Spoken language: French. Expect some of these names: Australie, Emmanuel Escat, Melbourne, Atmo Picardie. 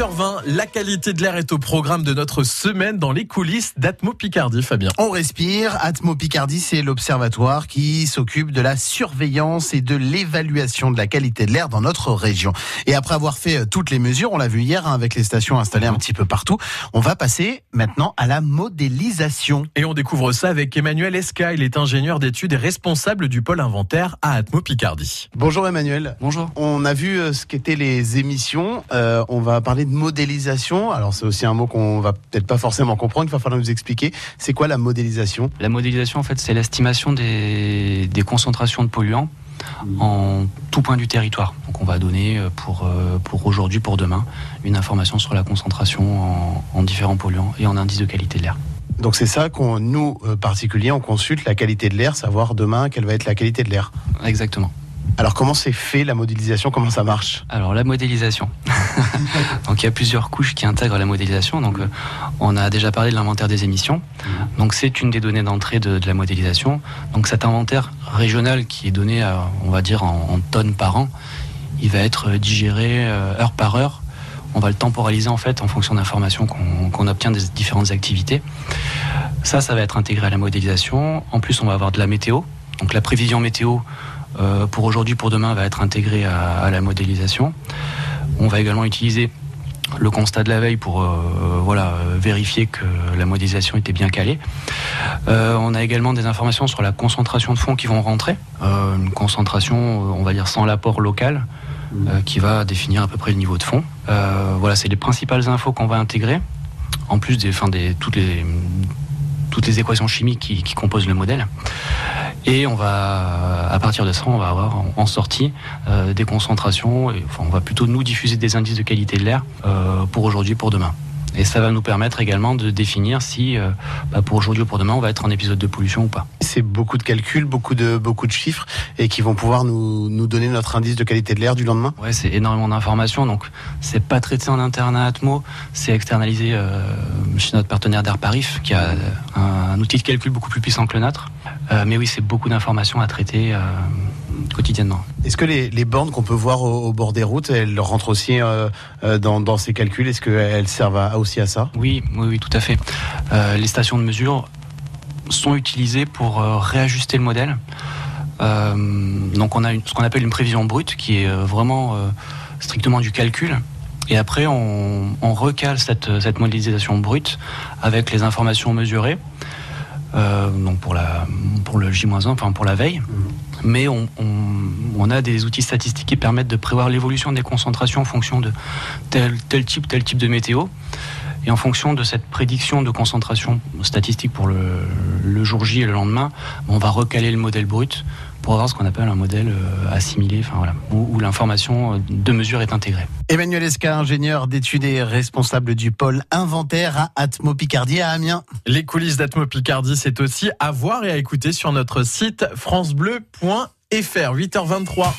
8h20, la qualité de l'air est au programme de notre semaine dans les coulisses d'Atmo Picardie, Fabien. On respire. Atmo Picardie, c'est l'observatoire qui s'occupe de la surveillance et de l'évaluation de la qualité de l'air dans notre région. Et après avoir fait toutes les mesures, on l'a vu hier avec les stations installées un petit peu partout, on va passer maintenant à la modélisation. Et on découvre ça avec Emmanuel Escat. Il est ingénieur d'études et responsable du pôle inventaire à Atmo Picardie. Bonjour Emmanuel. Bonjour. On a vu ce qu'étaient les émissions. On va parler de modélisation. Alors c'est aussi un mot qu'on va peut-être pas forcément comprendre, il va falloir nous expliquer. C'est quoi la modélisation ? La modélisation, en fait, c'est l'estimation des concentrations de polluants en tout point du territoire. Donc on va donner pour aujourd'hui, pour demain, une information sur la concentration en différents polluants et en indice de qualité de l'air. Donc c'est ça qu'on, nous, particuliers, on consulte la qualité de l'air, savoir demain quelle va être la qualité de l'air. Exactement. Alors comment c'est fait la modélisation, comment ça marche ? Alors la modélisation, donc il y a plusieurs couches qui intègrent la modélisation. Donc on a déjà parlé de l'inventaire des émissions, donc c'est une des données d'entrée de la modélisation. Donc cet inventaire régional qui est donné, on va dire en tonnes par an, il va être digéré heure par heure. On va le temporaliser en fait en fonction d'informations qu'on obtient des différentes activités. Ça va être intégré à la modélisation. En plus, on va avoir de la météo. Donc la prévision météo pour aujourd'hui, pour demain, va être intégrée à la modélisation. On va également utiliser le constat de la veille pour vérifier que la modélisation était bien calée. On a également des informations sur la concentration de fonds qui vont rentrer. Une concentration, on va dire, sans l'apport local, qui va définir à peu près le niveau de fonds. C'est les principales infos qu'on va intégrer, en plus toutes les équations chimiques qui composent le modèle. Et on va, à partir de ça, on va avoir en sortie des concentrations, on va plutôt nous diffuser des indices de qualité de l'air pour aujourd'hui, pour demain. Et ça va nous permettre également de définir si pour aujourd'hui ou pour demain, on va être en épisode de pollution ou pas. C'est beaucoup de calculs, beaucoup de chiffres et qui vont pouvoir nous donner notre indice de qualité de l'air du lendemain. Ouais, c'est énormément d'informations, donc c'est pas traité en interne à Atmo, c'est externalisé chez notre partenaire d'AirParif qui a un outil de calcul beaucoup plus puissant que le nôtre. Mais oui, c'est beaucoup d'informations à traiter quotidiennement. Est-ce que les bornes qu'on peut voir au bord des routes, elles rentrent aussi dans ces calculs ? Est-ce qu'elles servent aussi à ça ? Oui, tout à fait. Les stations de mesure sont utilisées pour réajuster le modèle. Donc on a ce qu'on appelle une prévision brute qui est vraiment strictement du calcul. Et après, on recale cette modélisation brute avec les informations mesurées. Donc pour le J-1, enfin pour la veille. Mais on a des outils statistiques qui permettent de prévoir l'évolution des concentrations en fonction de tel type de météo. Et en fonction de cette prédiction de concentration statistique pour le jour J et le lendemain, on va recaler le modèle brut pour avoir ce qu'on appelle un modèle assimilé, où l'information de mesure est intégrée. Emmanuel Escat, ingénieur d'études et responsable du pôle inventaire à Atmo Picardie à Amiens. Les coulisses d'Atmo Picardie, c'est aussi à voir et à écouter sur notre site francebleu.fr. 8h23.